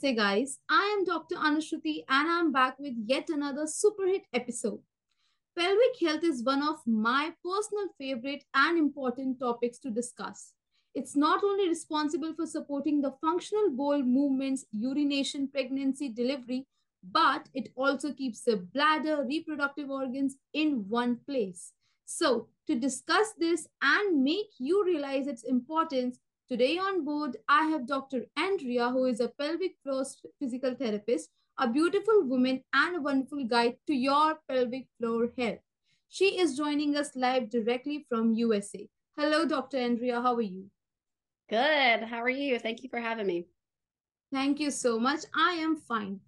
Namaste guys, I am Dr. Anushruti and I'm back with yet another super hit episode. Pelvic health is one of my personal favorite and important topics to discuss. It's not only responsible for supporting the functional bowel movements, urination, pregnancy, delivery, but it also keeps the bladder, reproductive organs in one place. So to discuss this and make you realize its importance, today on board, I have Dr. Andrea, who is a pelvic floor physical therapist, a beautiful woman and a wonderful guide to your pelvic floor health. She is joining us live directly from USA. Hello, Dr. Andrea. How are you? Good. How are you? Thank you for having me. Thank you so much. I am fine.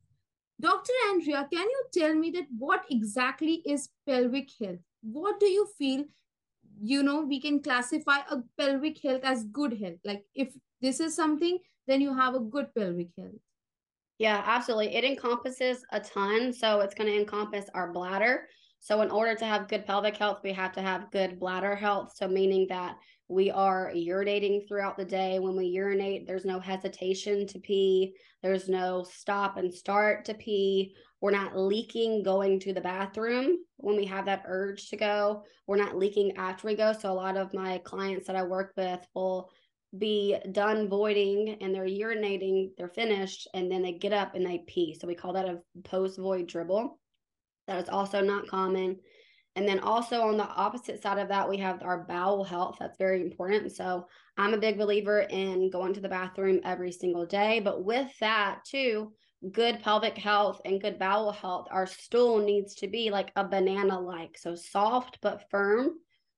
Dr. Andrea, can you tell me that what exactly is pelvic health? What do you feel we can classify a pelvic health as good health? Like if this is something, then you have a good pelvic health. Yeah, absolutely. It encompasses a ton. So it's going to encompass our bladder. So in order to have good pelvic health, we have to have good bladder health. So meaning that we are urinating throughout the day. When we urinate, there's no hesitation to pee. There's no stop and start to pee. We're not leaking going to the bathroom when we have that urge to go. We're not leaking after we go. So a lot of my clients that I work with will be done voiding and they're urinating, they're finished, and then they get up and they pee. So we call that a post-void dribble. That is also not common. And then also on the opposite side of that, we have our bowel health. That's very important. So I'm a big believer in going to the bathroom every single day. But with that too, good pelvic health and good bowel health, our stool needs to be like a banana-like. So soft but firm.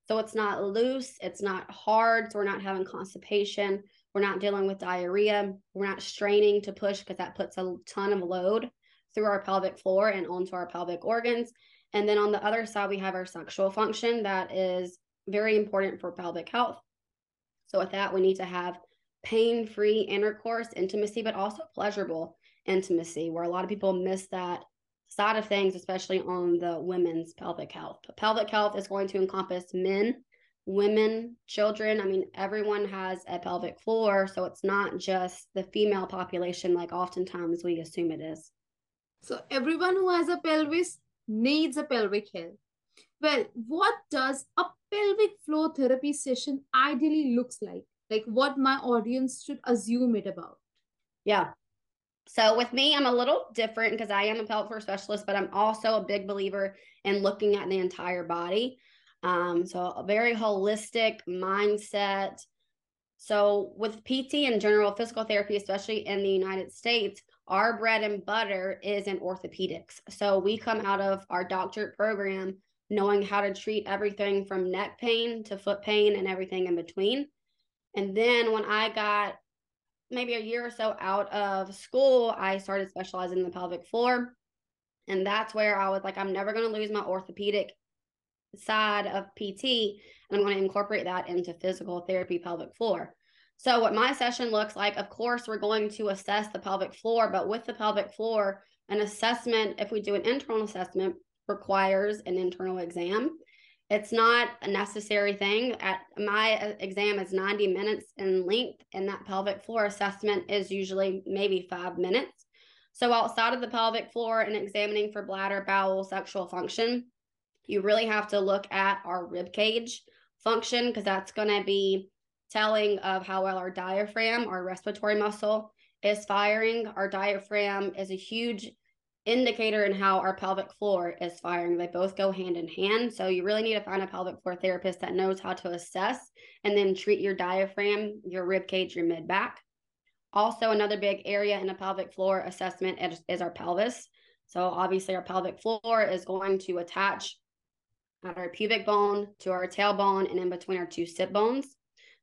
So it's not loose. It's not hard. So we're not having constipation. We're not dealing with diarrhea. We're not straining to push because that puts a ton of load through our pelvic floor and onto our pelvic organs. And then on the other side, we have our sexual function that is very important for pelvic health. So with that, we need to have pain-free intercourse, intimacy, but also pleasurable intimacy, where a lot of people miss that side of things, especially on the women's pelvic health. But pelvic health is going to encompass men, women, children. I mean, everyone has a pelvic floor, so it's not just the female population like oftentimes we assume it is. So everyone who has a pelvis needs a pelvic health. Well, what does a pelvic floor therapy session ideally looks like? Like what my audience should assume it about? Yeah. So with me, I'm a little different because I am a pelvic floor specialist, but I'm also a big believer in looking at the entire body. So a very holistic mindset. So with PT in general, physical therapy, especially in the United States, our bread and butter is in orthopedics. So we come out of our doctorate program knowing how to treat everything from neck pain to foot pain and everything in between. And then when I got maybe a year or so out of school, I started specializing in the pelvic floor. And that's where I was like, I'm never going to lose my orthopedic side of PT. And I'm going to incorporate that into physical therapy, pelvic floor. So what my session looks like, of course, we're going to assess the pelvic floor, but with the pelvic floor, an assessment, if we do an internal assessment, requires an internal exam. It's not a necessary thing. My exam is 90 minutes in length, and that pelvic floor assessment is usually maybe 5 minutes. So outside of the pelvic floor and examining for bladder, bowel, sexual function, you really have to look at our rib cage function because that's going to be telling of how well our diaphragm, our respiratory muscle, is firing. Our diaphragm is a huge indicator in how our pelvic floor is firing. They both go hand in hand. So you really need to find a pelvic floor therapist that knows how to assess and then treat your diaphragm, your rib cage, your mid back. Also, another big area in a pelvic floor assessment is our pelvis. So obviously our pelvic floor is going to attach at our pubic bone to our tailbone and in between our two sit bones.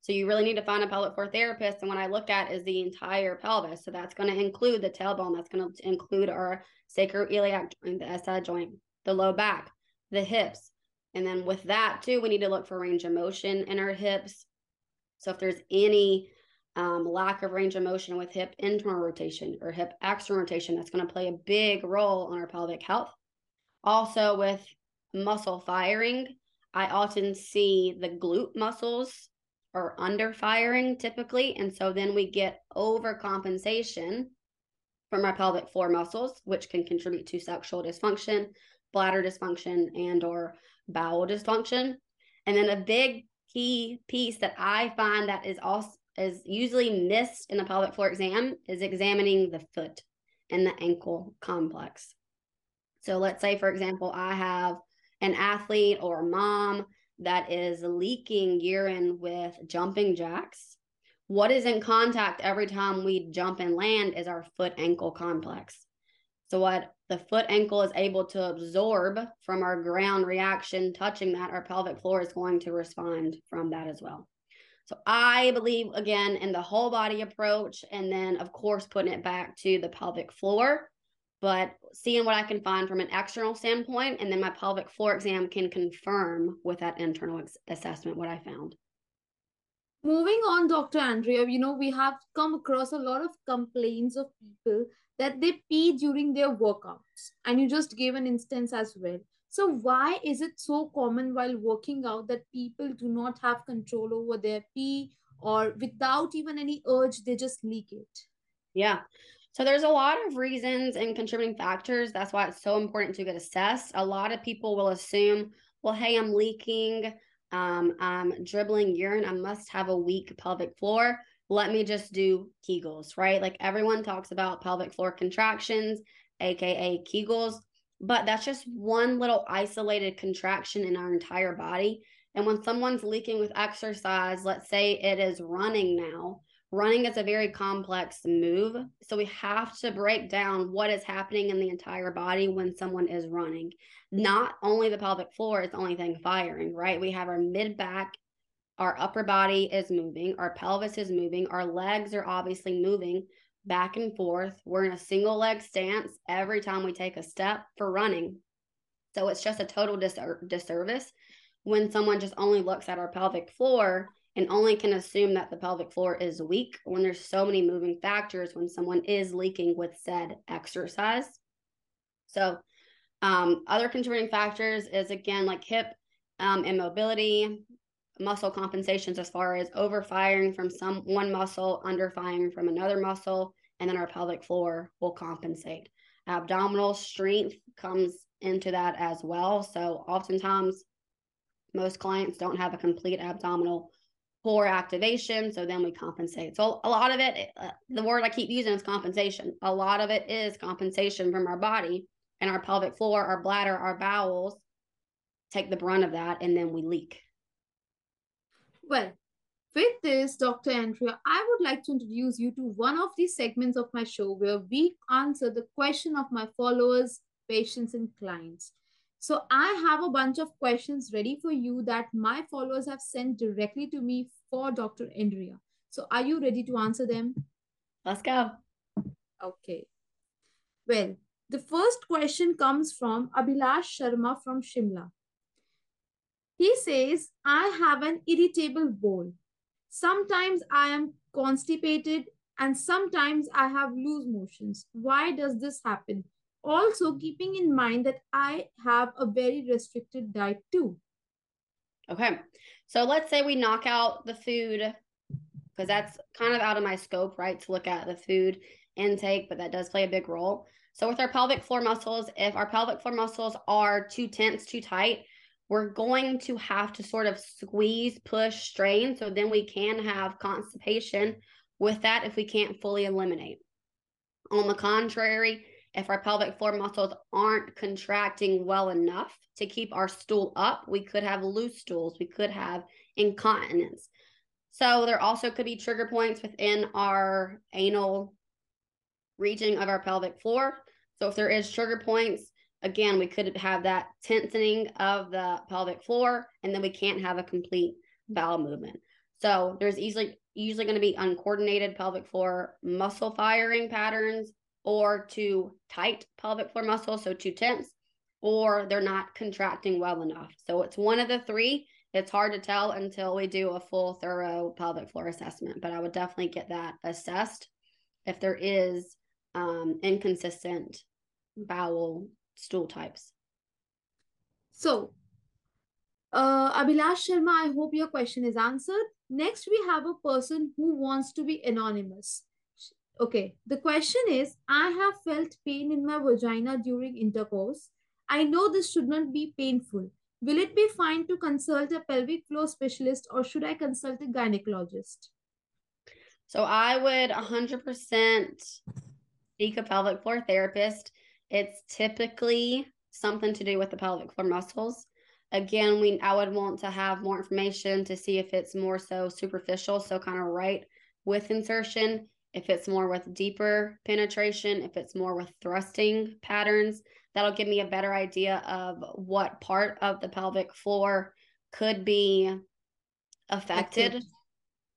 So you really need to find a pelvic floor therapist. And what I look at is the entire pelvis. So that's going to include the tailbone. That's going to include our sacroiliac joint, the SI joint, the low back, the hips. And then with that too, we need to look for range of motion in our hips. So if there's any lack of range of motion with hip internal rotation or hip external rotation, that's going to play a big role on our pelvic health. Also with muscle firing, I often see the glute muscles or under firing typically. And so then we get overcompensation from our pelvic floor muscles, which can contribute to sexual dysfunction, bladder dysfunction, and or bowel dysfunction. And then a big key piece that I find that is also is usually missed in a pelvic floor exam is examining the foot and the ankle complex. So let's say, for example, I have an athlete or a mom that is leaking urine with jumping jacks. What is in contact every time we jump and land is our foot ankle complex. So what the foot ankle is able to absorb from our ground reaction touching that, our pelvic floor is going to respond from that as well. So I believe, again, in the whole body approach, and then, of course, putting it back to the pelvic floor, but seeing what I can find from an external standpoint, and then my pelvic floor exam can confirm with that internal assessment what I found. Moving on, Dr. Andrea, you know, we have come across a lot of complaints of people that they pee during their workouts, and you just gave an instance as well. So why is it so common while working out that people do not have control over their pee, or without even any urge, they just leak it? Yeah. So there's a lot of reasons and contributing factors. That's why it's so important to get assessed. A lot of people will assume, well, hey, I'm leaking, I'm dribbling urine, I must have a weak pelvic floor. Let me just do Kegels, right? Like everyone talks about pelvic floor contractions, AKA Kegels. But that's just one little isolated contraction in our entire body. And when someone's leaking with exercise, let's say it is running now, running is a very complex move. So we have to break down what is happening in the entire body when someone is running. Not only the pelvic floor is the only thing firing, right? We have our mid back, our upper body is moving, our pelvis is moving, our legs are obviously moving back and forth. We're in a single leg stance every time we take a step for running. So it's just a total disservice when someone just only looks at our pelvic floor and only can assume that the pelvic floor is weak when there's so many moving factors when someone is leaking with said exercise. So other contributing factors is, again, like hip immobility, muscle compensations as far as overfiring from one muscle, underfiring from another muscle, and then our pelvic floor will compensate. Abdominal strength comes into that as well. So oftentimes, most clients don't have a complete abdominal core activation, so then we compensate. So a lot of it, the word I keep using is compensation. A lot of it is compensation from our body, and our pelvic floor, our bladder, our bowels take the brunt of that, and then we leak. Well, with this, Dr. Andrea, I would like to introduce you to one of the segments of my show where we answer the question of my followers, patients, and clients. So I have a bunch of questions ready for you that my followers have sent directly to me for Dr. Andrea. So are you ready to answer them? Let's go. Okay. Well, the first question comes from Abhilash Sharma from Shimla. He says, I have an irritable bowel. Sometimes I am constipated and sometimes I have loose motions. Why does this happen? Also, keeping in mind that I have a very restricted diet too. Okay. So let's say we knock out the food, because that's kind of out of my scope, right? To look at the food intake, but that does play a big role. So with our pelvic floor muscles, if our pelvic floor muscles are too tense, too tight, we're going to have to sort of squeeze, push, strain. So then we can have constipation with that if we can't fully eliminate. On the contrary, if our pelvic floor muscles aren't contracting well enough to keep our stool up, we could have loose stools, we could have incontinence. So there also could be trigger points within our anal region of our pelvic floor. So if there is trigger points, again, we could have that tensing of the pelvic floor, and then we can't have a complete bowel movement. So there's usually going to be uncoordinated pelvic floor muscle firing patterns, or too tight pelvic floor muscles, so too tense, or they're not contracting well enough. So it's one of the three. It's hard to tell until we do a full, thorough pelvic floor assessment, but I would definitely get that assessed if there is inconsistent bowel stool types. So, Abhilash Sharma, I hope your question is answered. Next, we have a person who wants to be anonymous. Okay, the question is, I have felt pain in my vagina during intercourse. I know this should not be painful. Will it be fine to consult a pelvic floor specialist or should I consult a gynecologist? So I would 100% seek a pelvic floor therapist. It's typically something to do with the pelvic floor muscles. Again, I would want to have more information to see if it's more so superficial, so kind of right with insertion, if it's more with deeper penetration, if it's more with thrusting patterns. That'll give me a better idea of what part of the pelvic floor could be affected.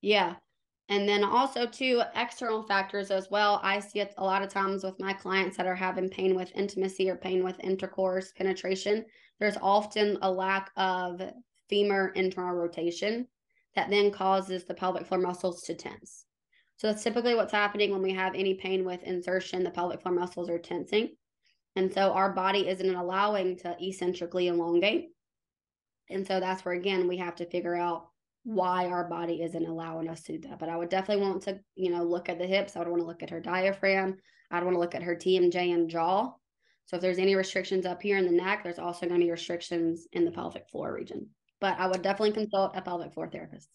Yeah. And then also too, external factors as well. I see it a lot of times with my clients that are having pain with intimacy or pain with intercourse penetration. There's often a lack of femur internal rotation that then causes the pelvic floor muscles to tense. So that's typically what's happening when we have any pain with insertion. The pelvic floor muscles are tensing. And so our body isn't allowing to eccentrically elongate. And so that's where, again, we have to figure out why our body isn't allowing us to do that. But I would definitely want to, look at the hips. I would want to look at her diaphragm. I'd want to look at her TMJ and jaw. So if there's any restrictions up here in the neck, there's also going to be restrictions in the pelvic floor region. But I would definitely consult a pelvic floor therapist.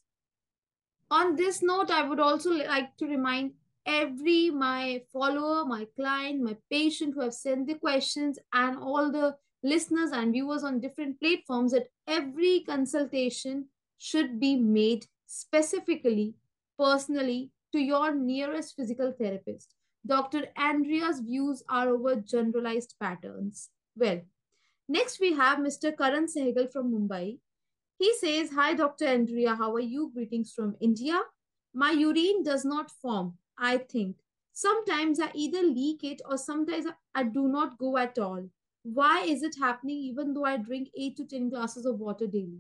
On this note, I would also like to remind my follower, my client, my patient who have sent the questions, and all the listeners and viewers on different platforms, that every consultation should be made specifically, personally, to your nearest physical therapist. Dr. Andrea's views are over generalized patterns. Well, next we have Mr. Karan Sehgal from Mumbai. He says, hi, Dr. Andrea, how are you? Greetings from India. My urine does not form. I think sometimes I either leak it or sometimes I do not go at all. Why is it happening even though I drink 8 to 10 glasses of water daily?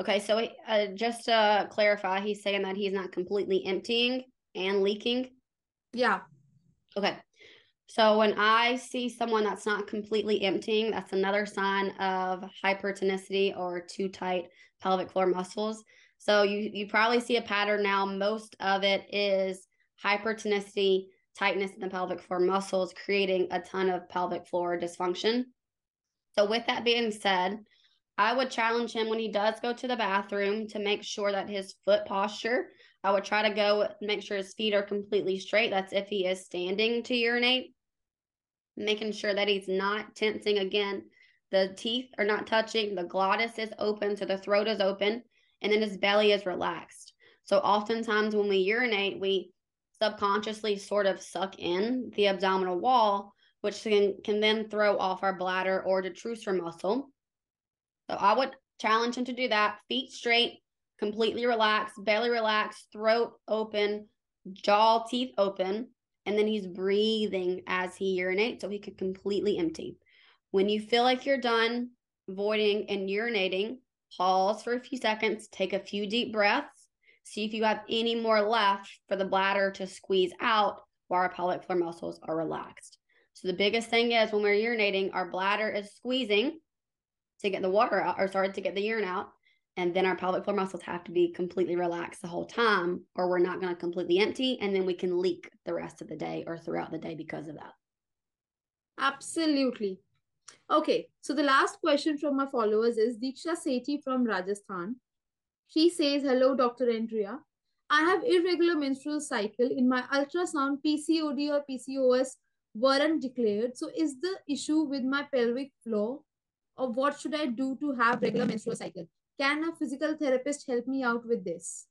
Okay, so just to clarify, he's saying that he's not completely emptying and leaking? Yeah. Okay, so when I see someone that's not completely emptying, that's another sign of hypertonicity or too tight pelvic floor muscles. So you probably see a pattern now. Most of it is hypertonicity, tightness in the pelvic floor muscles, creating a ton of pelvic floor dysfunction. So with that being said, I would challenge him when he does go to the bathroom to make sure that his foot posture, I would try to go make sure his feet are completely straight. That's if he is standing to urinate, making sure that he's not tensing again. The teeth are not touching. The glottis is open, so the throat is open. And then his belly is relaxed. So oftentimes when we urinate, we subconsciously sort of suck in the abdominal wall, which can then throw off our bladder or detrusor muscle. So I would challenge him to do that. Feet straight, completely relaxed, belly relaxed, throat open, jaw, teeth open. And then he's breathing as he urinates so he can completely empty. When you feel like you're done voiding and urinating, pause for a few seconds, take a few deep breaths, see if you have any more left for the bladder to squeeze out while our pelvic floor muscles are relaxed. So the biggest thing is when we're urinating, our bladder is squeezing to get the water out, or sorry, to get the urine out, and then our pelvic floor muscles have to be completely relaxed the whole time, or we're not going to completely empty, and then we can leak the rest of the day or throughout the day because of that. Absolutely. Okay, so the last question from my followers is Diksha Sethi from Rajasthan. She says, hello, Dr. Andrea. I have irregular menstrual cycle. In my ultrasound, PCOD or PCOS weren't declared. So is the issue with my pelvic floor, or what should I do to have regular menstrual cycle? Can a physical therapist help me out with this?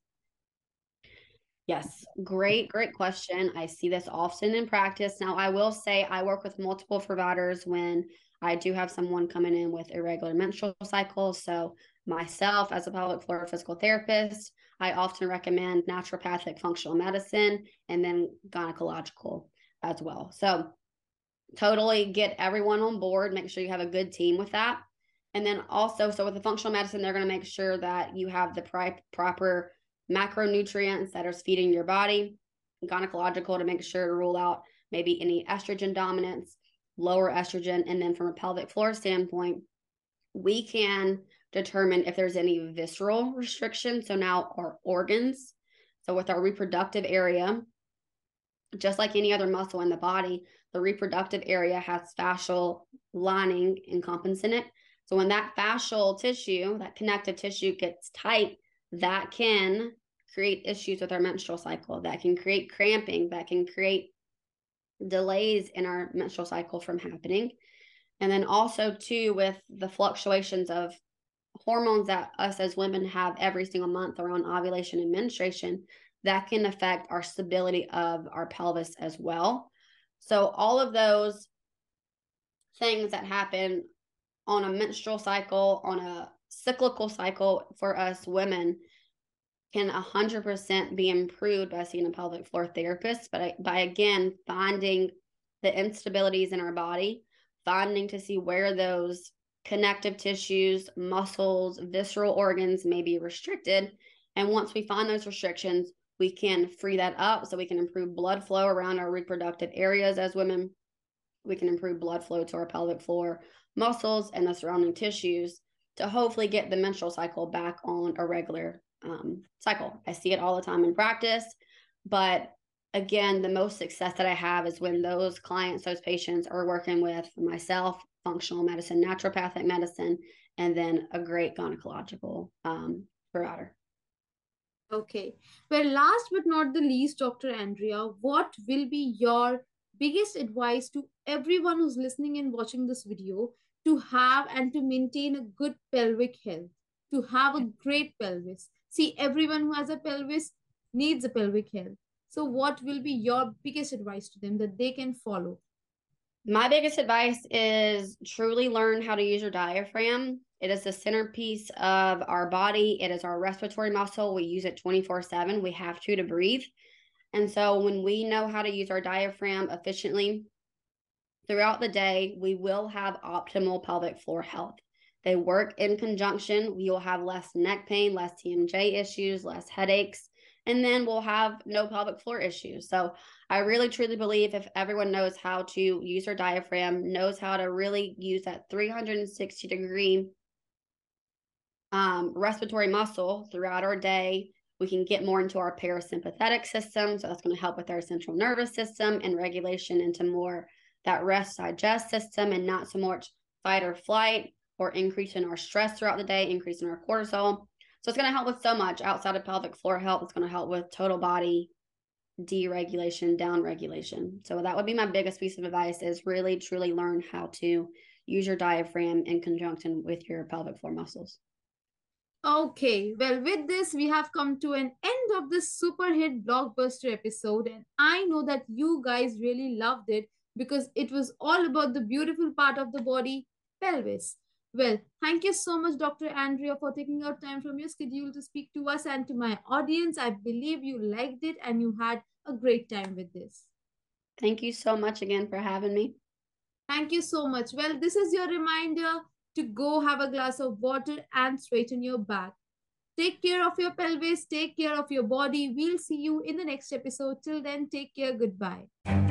Yes, great question. I see this often in practice. Now, I will say I work with multiple providers when I do have someone coming in with irregular menstrual cycles. So myself as a pelvic floor physical therapist, I often recommend naturopathic functional medicine and then gynecological as well. So totally get everyone on board. Make sure you have a good team with that. And then also, so with the functional medicine, they're going to make sure that you have the proper macronutrients that are feeding your body, gynecological to make sure to rule out maybe any estrogen dominance, lower estrogen, and then from a pelvic floor standpoint, we can determine if there's any visceral restriction. So now our organs, so with our reproductive area, just like any other muscle in the body, the reproductive area has fascial lining and encompassing it. So when that fascial tissue, that connective tissue gets tight, that can create issues with our menstrual cycle, that can create cramping, that can create delays in our menstrual cycle from happening. And then also too, with the fluctuations of hormones that us as women have every single month around ovulation and menstruation, that can affect our stability of our pelvis as well. So all of those things that happen on a menstrual cycle, on a cyclical cycle for us women, can 100% be improved by seeing a pelvic floor therapist, but by again, finding the instabilities in our body, finding to see where those connective tissues, muscles, visceral organs may be restricted. And once we find those restrictions, we can free that up so we can improve blood flow around our reproductive areas as women. We can improve blood flow to our pelvic floor muscles and the surrounding tissues to hopefully get the menstrual cycle back on a regular cycle. I see it all the time in practice, but again, the most success that I have is when those clients, those patients are working with myself, functional medicine, naturopathic medicine, and then a great gynecological provider. Okay. Well, last but not the least, Dr. Andrea, what will be your biggest advice to everyone who's listening and watching this video to have and to maintain a good pelvic health, to have a great pelvis? See, everyone who has a pelvis needs a pelvic health. So what will be your biggest advice to them that they can follow? My biggest advice is truly learn how to use your diaphragm. It is the centerpiece of our body. It is our respiratory muscle. We use it 24/7. We have to breathe. And so when we know how to use our diaphragm efficiently throughout the day, we will have optimal pelvic floor health. They work in conjunction. We will have less neck pain, less TMJ issues, less headaches, and then we'll have no pelvic floor issues. So I really truly believe if everyone knows how to use their diaphragm, knows how to really use that 360 degree respiratory muscle throughout our day, we can get more into our parasympathetic system. So that's going to help with our central nervous system and regulation into more that rest digest system and not so much fight or flight, or increase in our stress throughout the day, increase in our cortisol. So it's going to help with so much outside of pelvic floor health. It's going to help with total body deregulation, downregulation. So that would be my biggest piece of advice, is really, truly learn how to use your diaphragm in conjunction with your pelvic floor muscles. Okay, well, with this, we have come to an end of this super hit blockbuster episode. And I know that you guys really loved it because it was all about the beautiful part of the body, pelvis. Well, thank you so much, Dr. Andrea, for taking out time from your schedule to speak to us and to my audience. I believe you liked it and you had a great time with this. Thank you so much again for having me. Thank you so much. Well, this is your reminder to go have a glass of water and straighten your back. Take care of your pelvis. Take care of your body. We'll see you in the next episode. Till then, take care. Goodbye.